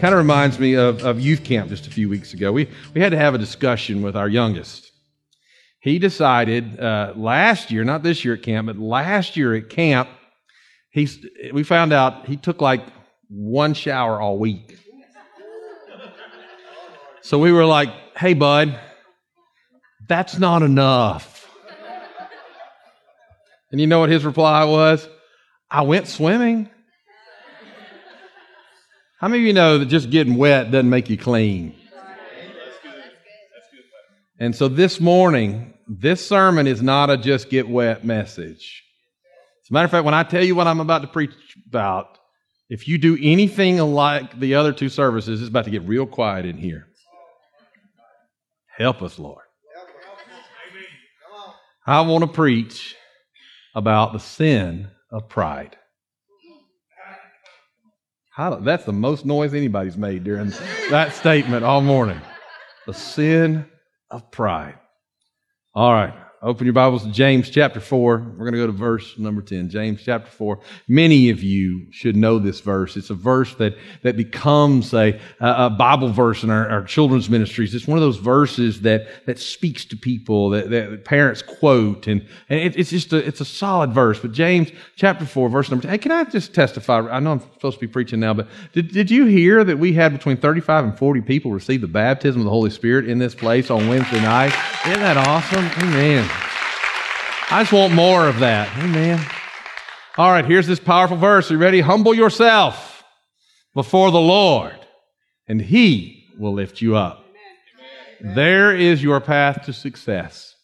Kind of reminds me of youth camp just a few weeks ago. We had to have a discussion with our youngest. He decided last year, not this year at camp, but last year at camp, we found out he took like one shower all week. So we were like, hey, bud, that's not enough. And you know what his reply was? I went swimming. How many of you know that just getting wet doesn't make you clean? And so this morning, this sermon is not a just get wet message. As a matter of fact, when I tell you what I'm about to preach about, if you do anything like the other two services, it's about to get real quiet in here. Help us, Lord. I want to preach about the sin of pride. That's the most noise anybody's made during that statement all morning. The sin of pride. All right, open your Bibles to James chapter 4. We're going to go to verse number 10, James chapter 4. Many of you should know this verse. It's a verse that becomes a Bible verse in our children's ministries. It's one of those verses that speaks to people, that parents quote, and it's a solid verse. But James chapter 4, verse number 10. Hey, can I just testify? I know I'm supposed to be preaching now, but did you hear that we had between 35 and 40 people receive the baptism of the Holy Spirit in this place on Wednesday night? Isn't that awesome? Amen. I just want more of that. Amen. All right, here's this powerful verse. Are you ready? Humble yourself before the Lord, and He will lift you up. Amen. There is your path to success.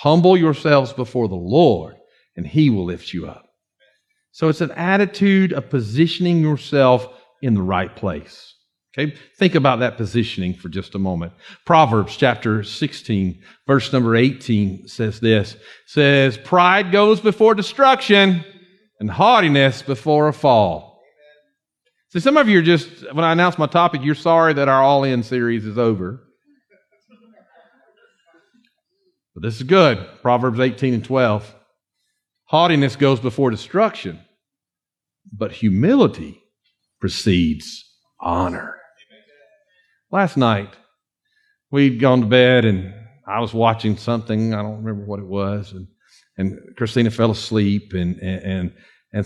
Humble yourselves before the Lord, and He will lift you up. So it's an attitude of positioning yourself in the right place. Okay, think about that positioning for just a moment. Proverbs chapter 16, verse number 18 says this. It says, pride goes before destruction and haughtiness before a fall. So some of you are just, when I announce my topic, you're sorry that our all-in series is over. But this is good. Proverbs 18 and 12. Haughtiness goes before destruction, but humility precedes honor. Last night, we'd gone to bed, and I was watching something. I don't remember what it was. And Christina fell asleep, and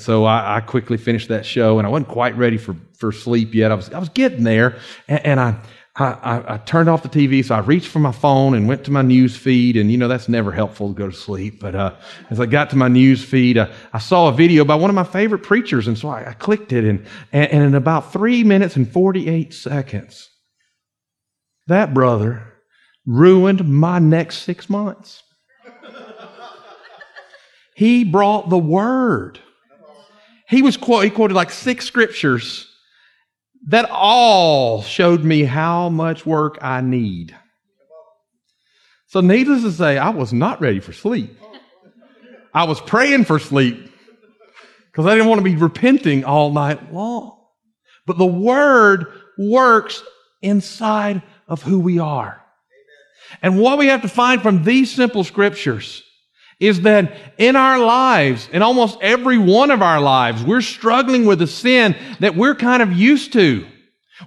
so I quickly finished that show, and I wasn't quite ready for sleep yet. I was getting there, and I turned off the TV, so I reached for my phone and went to my news feed, and you know that's never helpful to go to sleep. But as I got to my news feed, I saw a video by one of my favorite preachers, and so I clicked it, and in about 3 minutes and 48 seconds, that brother ruined my next 6 months. He brought the word. He quoted like 6 scriptures that all showed me how much work I need. So needless to say, I was not ready for sleep. I was praying for sleep because I didn't want to be repenting all night long. But the word works inside of who we are. And what we have to find from these simple scriptures is that in our lives, in almost every one of our lives, we're struggling with a sin that we're kind of used to.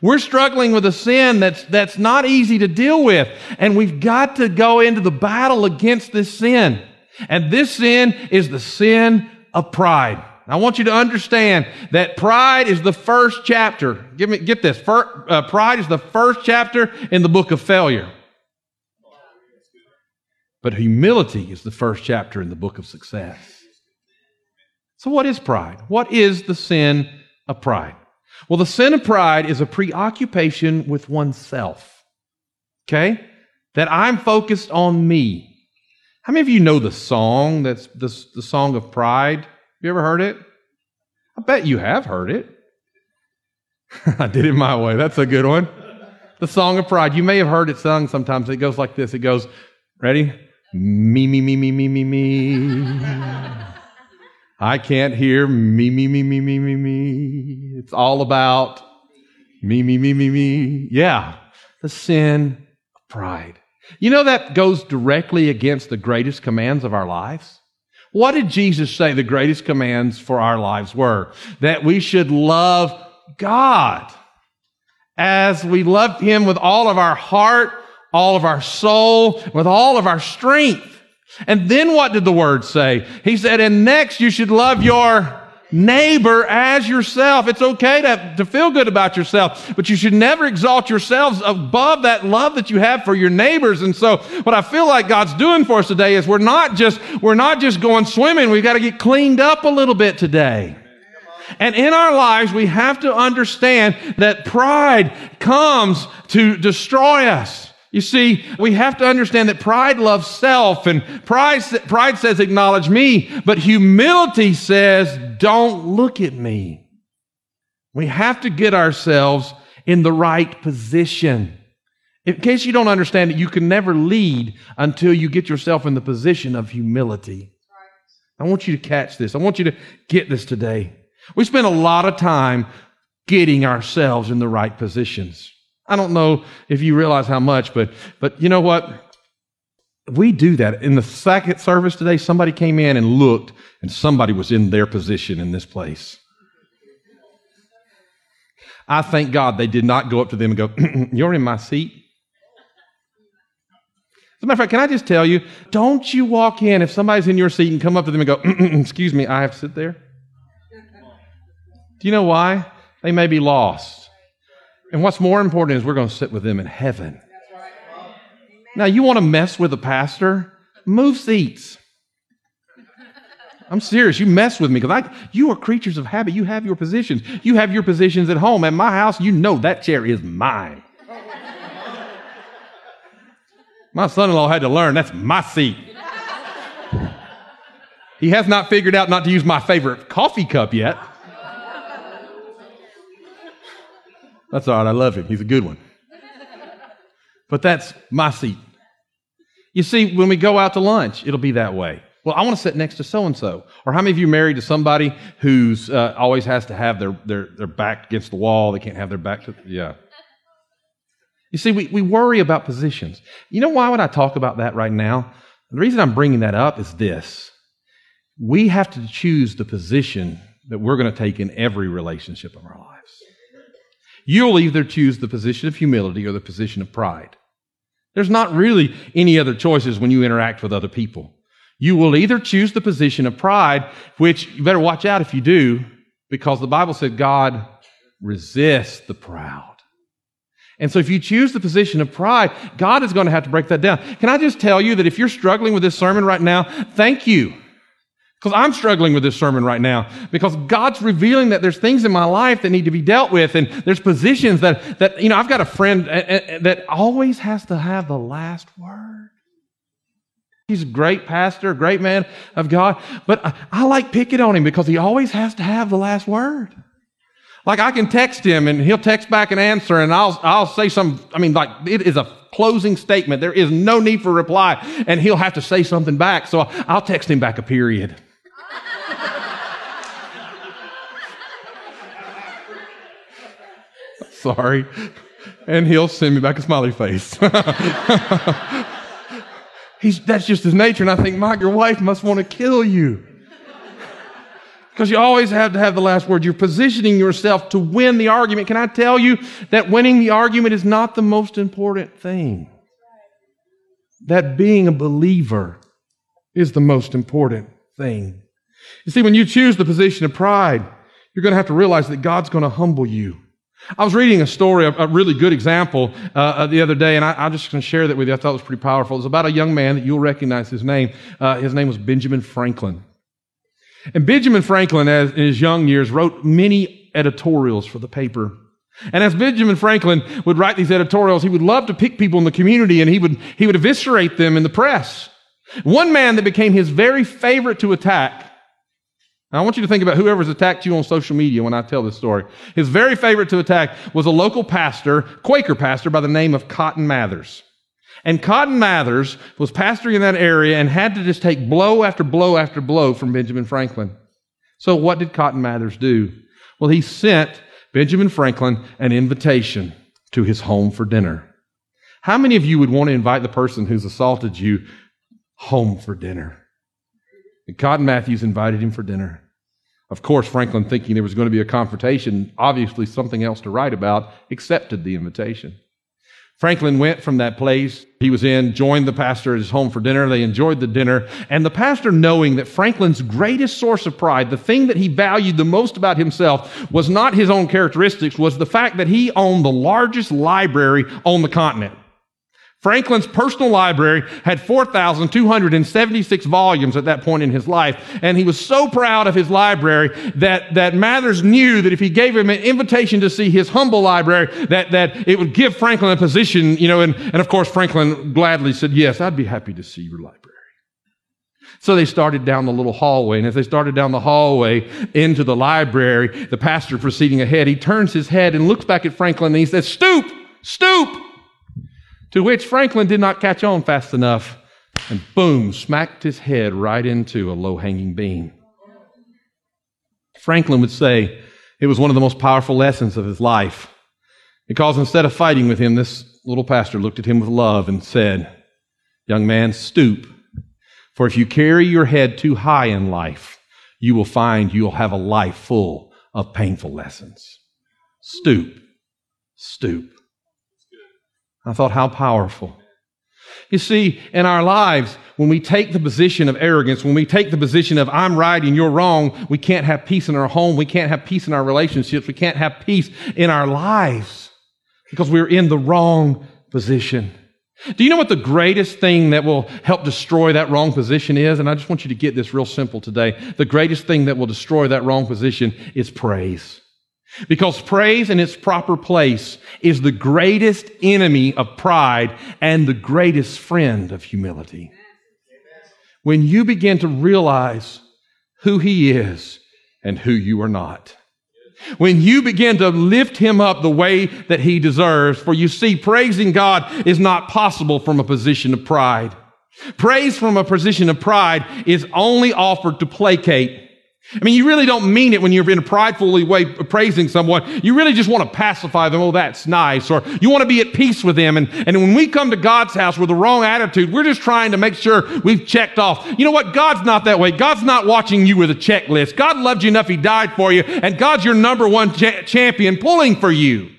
We're struggling with a sin that's not easy to deal with. And we've got to go into the battle against this sin. And this sin is the sin of pride. I want you to understand that pride is the first chapter. Get this. Pride is the first chapter in the book of failure. But humility is the first chapter in the book of success. So what is pride? What is the sin of pride? Well, the sin of pride is a preoccupation with oneself. Okay? That I'm focused on me. How many of you know the song that's the song of pride? You ever heard it? I bet you have heard it. I did it my way. That's a good one. the song of pride. You may have heard it sung sometimes. It goes like this. It goes, ready? Me, me, me, me, me, me, me. I can't hear me, me, me, me, me, me, me. It's all about me, me, me, me, me. Yeah, the sin of pride. You know that goes directly against the greatest commands of our lives. What did Jesus say the greatest commands for our lives were? That we should love God as we love Him with all of our heart, all of our soul, with all of our strength. And then what did the Word say? He said, and next you should love your neighbor as yourself. It's okay to feel good about yourself, but you should never exalt yourselves above that love that you have for your neighbors. And so what I feel like God's doing for us today is we're not just going swimming. We've got to get cleaned up a little bit today. And in our lives, we have to understand that pride comes to destroy us. You see, we have to understand that pride loves self, and pride says, acknowledge me, but humility says, don't look at me. We have to get ourselves in the right position. In case you don't understand it, you can never lead until you get yourself in the position of humility. I want you to catch this. I want you to get this today. We spend a lot of time getting ourselves in the right positions. I don't know if you realize how much, but you know what? We do that. In the second service today, somebody came in and looked, and somebody was in their position in this place. I thank God they did not go up to them and go, you're in my seat. As a matter of fact, can I just tell you, don't you walk in if somebody's in your seat and come up to them and go, excuse me, I have to sit there? Do you know why? They may be lost. And what's more important is we're going to sit with them in heaven. Now, you want to mess with a pastor? Move seats. I'm serious. You mess with me because you are creatures of habit. You have your positions. You have your positions at home. At my house, you know that chair is mine. My son-in-law had to learn that's my seat. He has not figured out not to use my favorite coffee cup yet. That's all right. I love him. He's a good one. But that's my seat. You see, when we go out to lunch, it'll be that way. Well, I want to sit next to so-and-so. Or how many of you are married to somebody who's always has to have their back against the wall? They can't have their back to... Yeah. You see, we worry about positions. You know why would I talk about that right now? The reason I'm bringing that up is this. We have to choose the position that we're going to take in every relationship of our lives. You'll either choose the position of humility or the position of pride. There's not really any other choices when you interact with other people. You will either choose the position of pride, which you better watch out if you do, because the Bible said God resists the proud. And so if you choose the position of pride, God is going to have to break that down. Can I just tell you that if you're struggling with this sermon right now, thank you. Because I'm struggling with this sermon right now. Because God's revealing that there's things in my life that need to be dealt with. And there's positions that you know, I've got a friend that always has to have the last word. He's a great pastor, a great man of God. But I like picking on him because he always has to have the last word. Like I can text him and he'll text back an answer and I'll say something. I mean, like it is a closing statement. There is no need for reply. And he'll have to say something back. So I'll text him back a period. Sorry. And he'll send me back a smiley face. That's just his nature. And I think, Mike, your wife must want to kill you. Because you always have to have the last word. You're positioning yourself to win the argument. Can I tell you that winning the argument is not the most important thing? That being a believer is the most important thing. You see, when you choose the position of pride, you're going to have to realize that God's going to humble you. I was reading a story, a really good example the other day, and I'm just going to share that with you. I thought it was pretty powerful. It was about a young man that you'll recognize his name. His name was Benjamin Franklin. And Benjamin Franklin, in his young years, wrote many editorials for the paper. And as Benjamin Franklin would write these editorials, he would love to pick people in the community, and he would eviscerate them in the press. One man that became his very favorite to attack And I want you to think about whoever's attacked you on social media when I tell this story. His very favorite to attack was a local pastor, Quaker pastor, by the name of Cotton Mathers. And Cotton Mathers was pastoring in that area and had to just take blow after blow after blow from Benjamin Franklin. So what did Cotton Mathers do? Well, he sent Benjamin Franklin an invitation to his home for dinner. How many of you would want to invite the person who's assaulted you home for dinner? And Cotton Matthews invited him for dinner. Of course, Franklin, thinking there was going to be a confrontation, obviously something else to write about, accepted the invitation. Franklin went from that place he was in, joined the pastor at his home for dinner. They enjoyed the dinner. And the pastor, knowing that Franklin's greatest source of pride, the thing that he valued the most about himself, was not his own characteristics, was the fact that he owned the largest library on the continent. Franklin's personal library had 4,276 volumes at that point in his life, and he was so proud of his library that Mathers knew that if he gave him an invitation to see his humble library, that it would give Franklin a position, and of course Franklin gladly said, yes, I'd be happy to see your library. So they started down the little hallway, and as they started down the hallway into the library, the pastor proceeding ahead, he turns his head and looks back at Franklin, and he says, stoop, stoop! To which Franklin did not catch on fast enough, and boom, smacked his head right into a low-hanging beam. Franklin would say it was one of the most powerful lessons of his life, because instead of fighting with him, this little pastor looked at him with love and said, young man, stoop, for if you carry your head too high in life, you will find you'll have a life full of painful lessons. Stoop, stoop. I thought, how powerful. You see, in our lives, when we take the position of arrogance, when we take the position of I'm right and you're wrong, we can't have peace in our home, we can't have peace in our relationships, we can't have peace in our lives because we're in the wrong position. Do you know what the greatest thing that will help destroy that wrong position is? And I just want you to get this real simple today. The greatest thing that will destroy that wrong position is praise. Because praise in its proper place is the greatest enemy of pride and the greatest friend of humility. When you begin to realize who He is and who you are not. When you begin to lift Him up the way that He deserves. For you see, praising God is not possible from a position of pride. Praise from a position of pride is only offered to placate. I mean, you really don't mean it when you're in a prideful way praising someone. You really just want to pacify them. Oh, that's nice. Or you want to be at peace with them. And when we come to God's house with the wrong attitude, we're just trying to make sure we've checked off. You know what? God's not that way. God's not watching you with a checklist. God loved you enough. He died for you. And God's your number one champion pulling for you.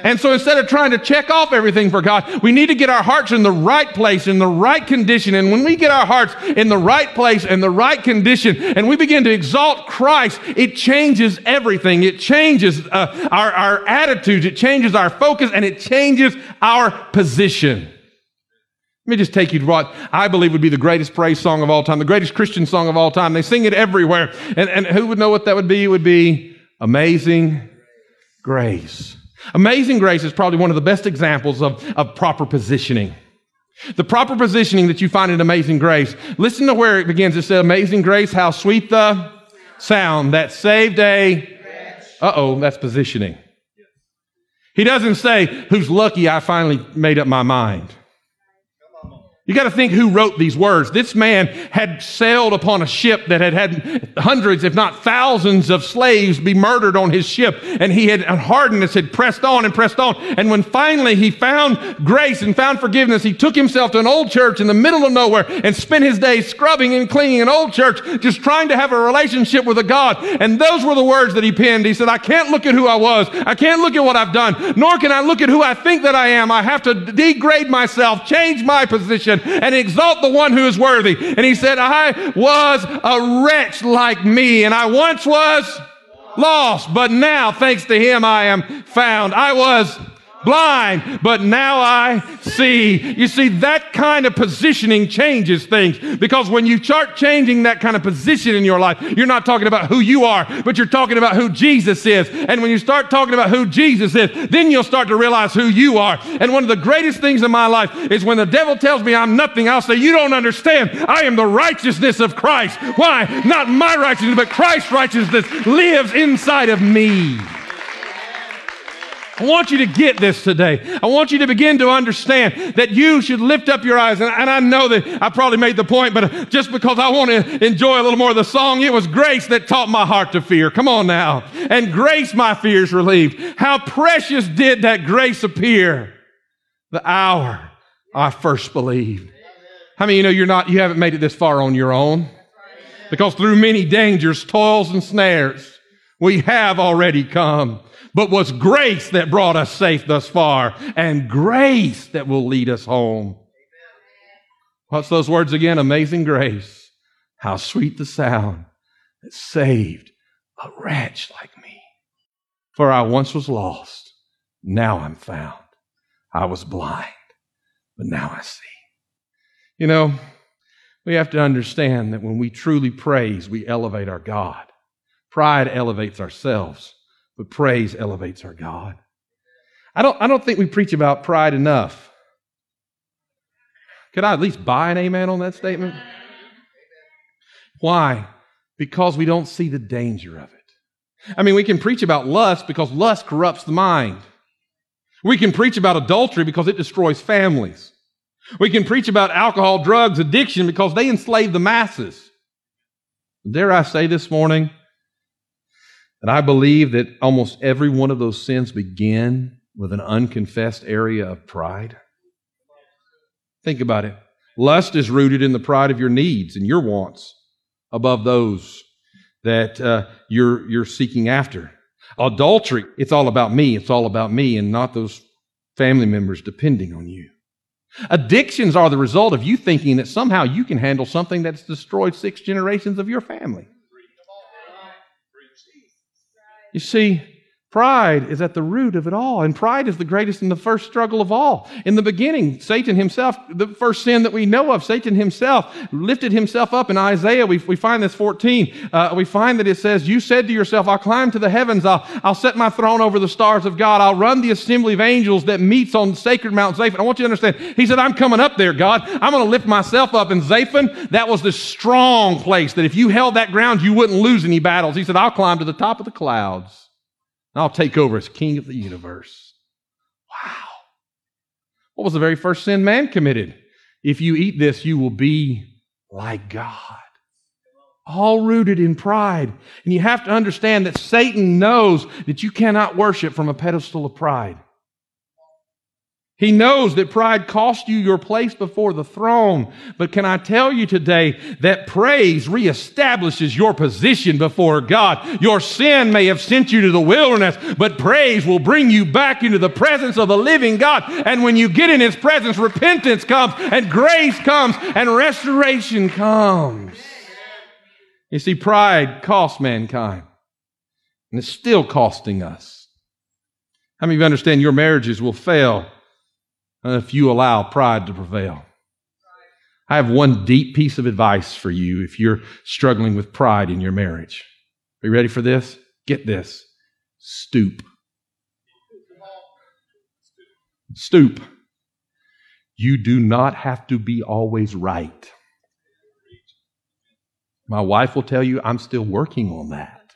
And so instead of trying to check off everything for God, we need to get our hearts in the right place, in the right condition. And when we get our hearts in the right place and the right condition, and we begin to exalt Christ, it changes everything. It changes our attitudes. It changes our focus, and it changes our position. Let me just take you to what I believe would be the greatest praise song of all time, the greatest Christian song of all time. They sing it everywhere. And who would know what that would be? It would be Amazing Grace. Amazing Grace is probably one of the best examples of proper positioning. The proper positioning that you find in Amazing Grace. Listen to where it begins. It says, Amazing Grace, how sweet the sound that saved a... Uh-oh, that's positioning. He doesn't say, who's lucky I finally made up my mind. You got to think who wrote these words. This man had sailed upon a ship that had had hundreds, if not thousands, of slaves be murdered on his ship. And he had hardness, had pressed on and pressed on. And when finally he found grace and found forgiveness, he took himself to an old church in the middle of nowhere and spent his days scrubbing and cleaning an old church, just trying to have a relationship with a God. And those were the words that he penned. He said, I can't look at who I was. I can't look at what I've done. Nor can I look at who I think that I am. I have to degrade myself, change my position, and exalt the one who is worthy. And he said, I was a wretch like me, and I once was lost, but now, thanks to him, I am found. I was blind, but now I see. You see, that kind of positioning changes things, because when you start changing that kind of position in your life, you're not talking about who you are, but you're talking about who Jesus is. And when you start talking about who Jesus is, then you'll start to realize who you are. And one of the greatest things in my life is when the devil tells me I'm nothing, I'll say, you don't understand. I am the righteousness of Christ. Why? Not my righteousness, but Christ's righteousness lives inside of me. I want you to get this today. I want you to begin to understand that you should lift up your eyes. And I know that I probably made the point, but just because I want to enjoy a little more of the song, it was grace that taught my heart to fear. Come on now. And grace my fears relieved. How precious did that grace appear the hour I first believed. How many of you know you haven't made it this far on your own? Because through many dangers, toils, and snares, we have already come. But was grace that brought us safe thus far, and grace that will lead us home. What's those words again? Amazing grace. How sweet the sound that saved a wretch like me. For I once was lost, now I'm found. I was blind, but now I see. You know, we have to understand that when we truly praise, we elevate our God. Pride elevates ourselves, but praise elevates our God. I don't think we preach about pride enough. Could I at least buy an amen on that statement? Why? Because we don't see the danger of it. I mean, we can preach about lust because lust corrupts the mind. We can preach about adultery because it destroys families. We can preach about alcohol, drugs, addiction because they enslave the masses. Dare I say this morning, and I believe that almost every one of those sins begin with an unconfessed area of pride. Think about it. Lust is rooted in the pride of your needs and your wants above those that you're seeking after. Adultery, it's all about me. It's all about me and not those family members depending on you. Addictions are the result of you thinking that somehow you can handle something that's destroyed 6 generations of your family. You see, pride is at the root of it all, and pride is the greatest and the first struggle of all. In the beginning, Satan himself, the first sin that we know of, Satan himself lifted himself up. In Isaiah, we find this 14. We find that it says, you said to yourself, I'll climb to the heavens, I'll set my throne over the stars of God, I'll run the assembly of angels that meets on sacred Mount Zaphon. I want you to understand, he said, I'm coming up there, God. I'm going to lift myself up. And Zaphon, that was the strong place that if you held that ground, you wouldn't lose any battles. He said, I'll climb to the top of the clouds. I'll take over as king of the universe. Wow. What was the very first sin man committed? If you eat this, you will be like God. All rooted in pride. And you have to understand that Satan knows that you cannot worship from a pedestal of pride. He knows that pride cost you your place before the throne. But can I tell you today that praise reestablishes your position before God? Your sin may have sent you to the wilderness, but praise will bring you back into the presence of the living God. And when you get in His presence, repentance comes, and grace comes, and restoration comes. You see, pride costs mankind, and it's still costing us. How many of you understand your marriages will fail if you allow pride to prevail? I have one deep piece of advice for you if you're struggling with pride in your marriage. Are you ready for this? Get this. Stoop. Stoop. You do not have to be always right. My wife will tell you I'm still working on that.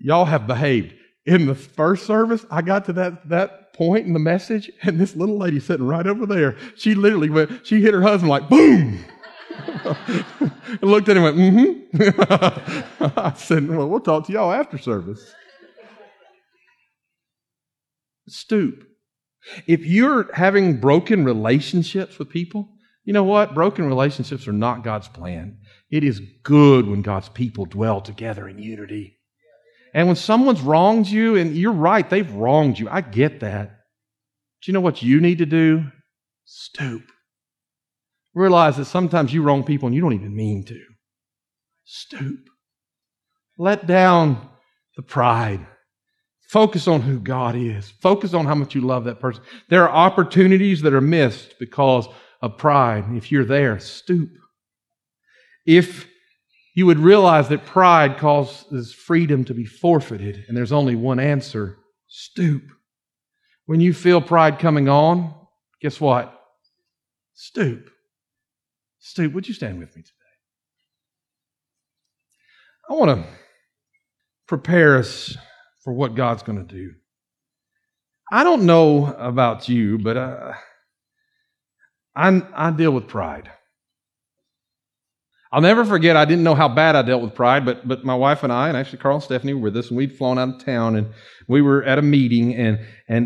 Y'all have behaved. In the first service, I got to that point in the message, and this little lady sitting right over there, she literally went, she hit her husband like, boom! And looked at him and went, mm-hmm. I said, well, we'll talk to y'all after service. Stoop. If you're having broken relationships with people, you know what? Broken relationships are not God's plan. It is good when God's people dwell together in unity. And when someone's wronged you, and you're right, they've wronged you. I get that. Do you know what you need to do? Stoop. Realize that sometimes you wrong people and you don't even mean to. Stoop. Let down the pride. Focus on who God is. Focus on how much you love that person. There are opportunities that are missed because of pride. If you're there, stoop. If you would realize that pride causes freedom to be forfeited, and there's only one answer, stoop. When you feel pride coming on, guess what? Stoop. Stoop. Would you stand with me today? I want to prepare us for what God's going to do. I don't know about you, but I deal with pride. I'll never forget, I didn't know how bad I dealt with pride, but my wife and I, and actually Carl and Stephanie were this, and we'd flown out of town, and we were at a meeting, and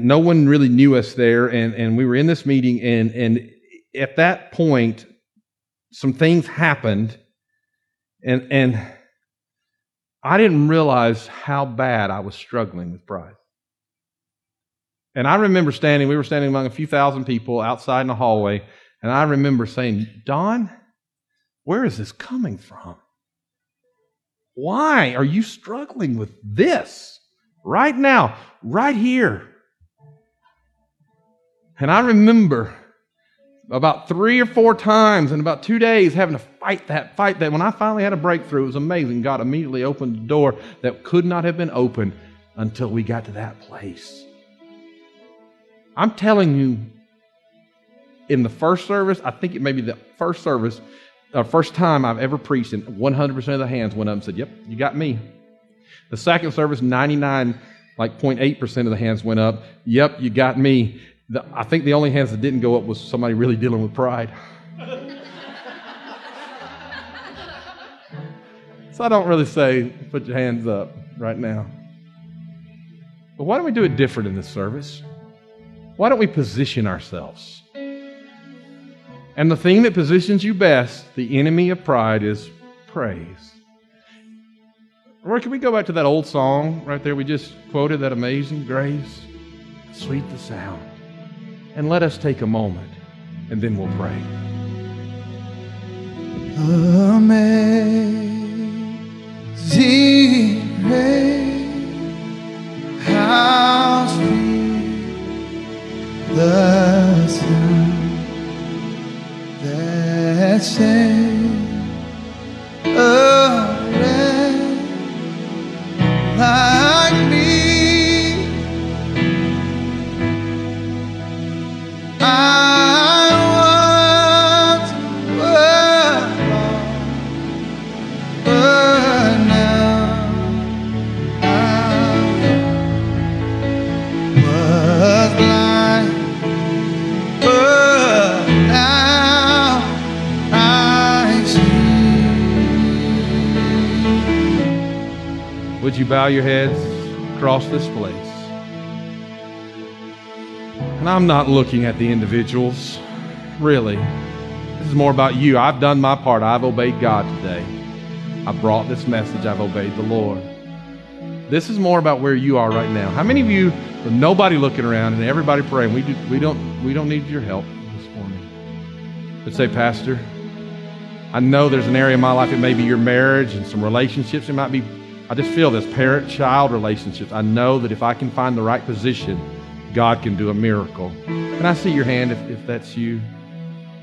no one really knew us there, and we were in this meeting, and at that point, some things happened, and I didn't realize how bad I was struggling with pride. And I remember we were standing among a few thousand people outside in the hallway, and I remember saying, Don, where is this coming from? Why are you struggling with this right now, right here? And I remember about 3 or 4 times in about 2 days having to fight that. When I finally had a breakthrough, it was amazing. God immediately opened the door that could not have been opened until we got to that place. I'm telling you, in the first service, I think it may be the first service, first time I've ever preached, and 100% of the hands went up and said, yep, you got me. The second service, 99.8% of the hands went up. Yep, you got me. I think the only hands that didn't go up was somebody really dealing with pride. So I don't really say, put your hands up right now. But why don't we do it different in this service? Why don't we position ourselves? And the thing that positions you best, the enemy of pride, is praise. Roy, can we go back to that old song right there? We just quoted that Amazing Grace, sweet the sound. And let us take a moment, and then we'll pray. Amazing Grace, how sweet the sound that saved a wretch like me. I once was lost, but now I was blind, but now would you bow your heads across this place? And I'm not looking at the individuals, really. This is more about you. I've done my part. I've obeyed God today. I brought this message. I've obeyed the Lord. This is more about where you are right now. How many of you, with nobody looking around and everybody praying, we don't need your help this morning. But say, Pastor, I know there's an area in my life. It may be your marriage and some relationships. It might be, I just feel this, parent-child relationships. I know that if I can find the right position, God can do a miracle. Can I see your hand if that's you?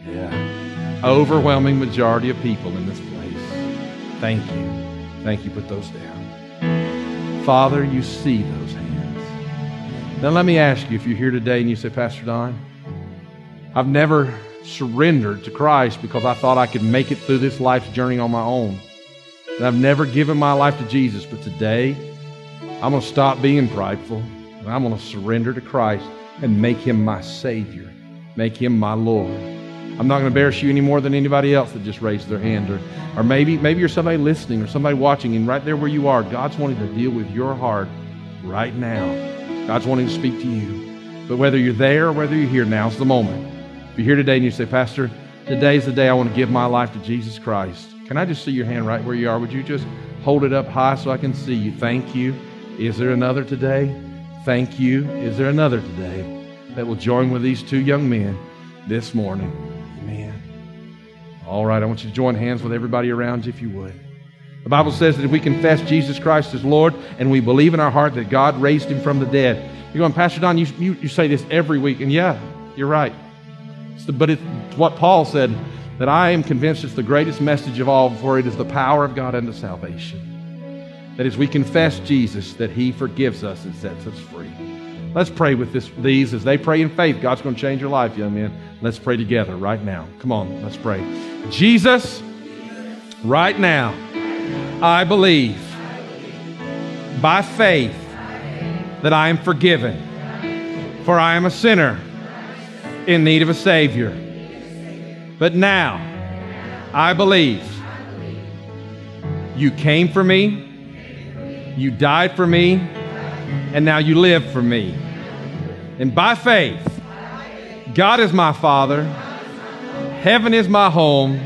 Yeah. Overwhelming majority of people in this place. Thank you. Thank you. Put those down. Father, you see those hands. Now let me ask you, if you're here today and you say, Pastor Don, I've never surrendered to Christ because I thought I could make it through this life's journey on my own. And I've never given my life to Jesus, but today I'm going to stop being prideful, and I'm going to surrender to Christ and make Him my Savior, make Him my Lord. I'm not going to embarrass you any more than anybody else that just raised their hand, or maybe you're somebody listening or somebody watching, and right there where you are, God's wanting to deal with your heart right now. God's wanting to speak to you. But whether you're there or whether you're here, now's the moment. If you're here today and you say, Pastor, today's the day I want to give my life to Jesus Christ, can I just see your hand right where you are? Would you just hold it up high so I can see you? Thank you. Is there another today? Thank you. Is there another today that will join with these two young men this morning? Amen. All right, I want you to join hands with everybody around you if you would. The Bible says that if we confess Jesus Christ as Lord and we believe in our heart that God raised him from the dead. You're going, Pastor Don, you say this every week. And yeah, you're right. But it's what Paul said, that I am convinced it's the greatest message of all, for it is the power of God unto salvation. That as we confess Jesus, that he forgives us and sets us free. Let's pray with these as they pray in faith. God's going to change your life, young men. Let's pray together right now. Come on, let's pray. Jesus, right now, I believe by faith that I am forgiven, for I am a sinner in need of a Savior. But now, I believe you came for me, you died for me, and now you live for me. And by faith, God is my Father, heaven is my home,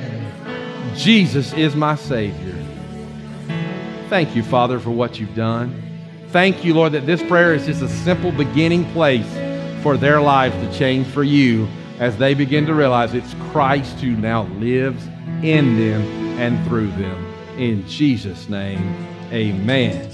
Jesus is my Savior. Thank you, Father, for what you've done. Thank you, Lord, that this prayer is just a simple beginning place for their lives to change for you as they begin to realize it's Christ who now lives in them and through them. In Jesus' name, amen.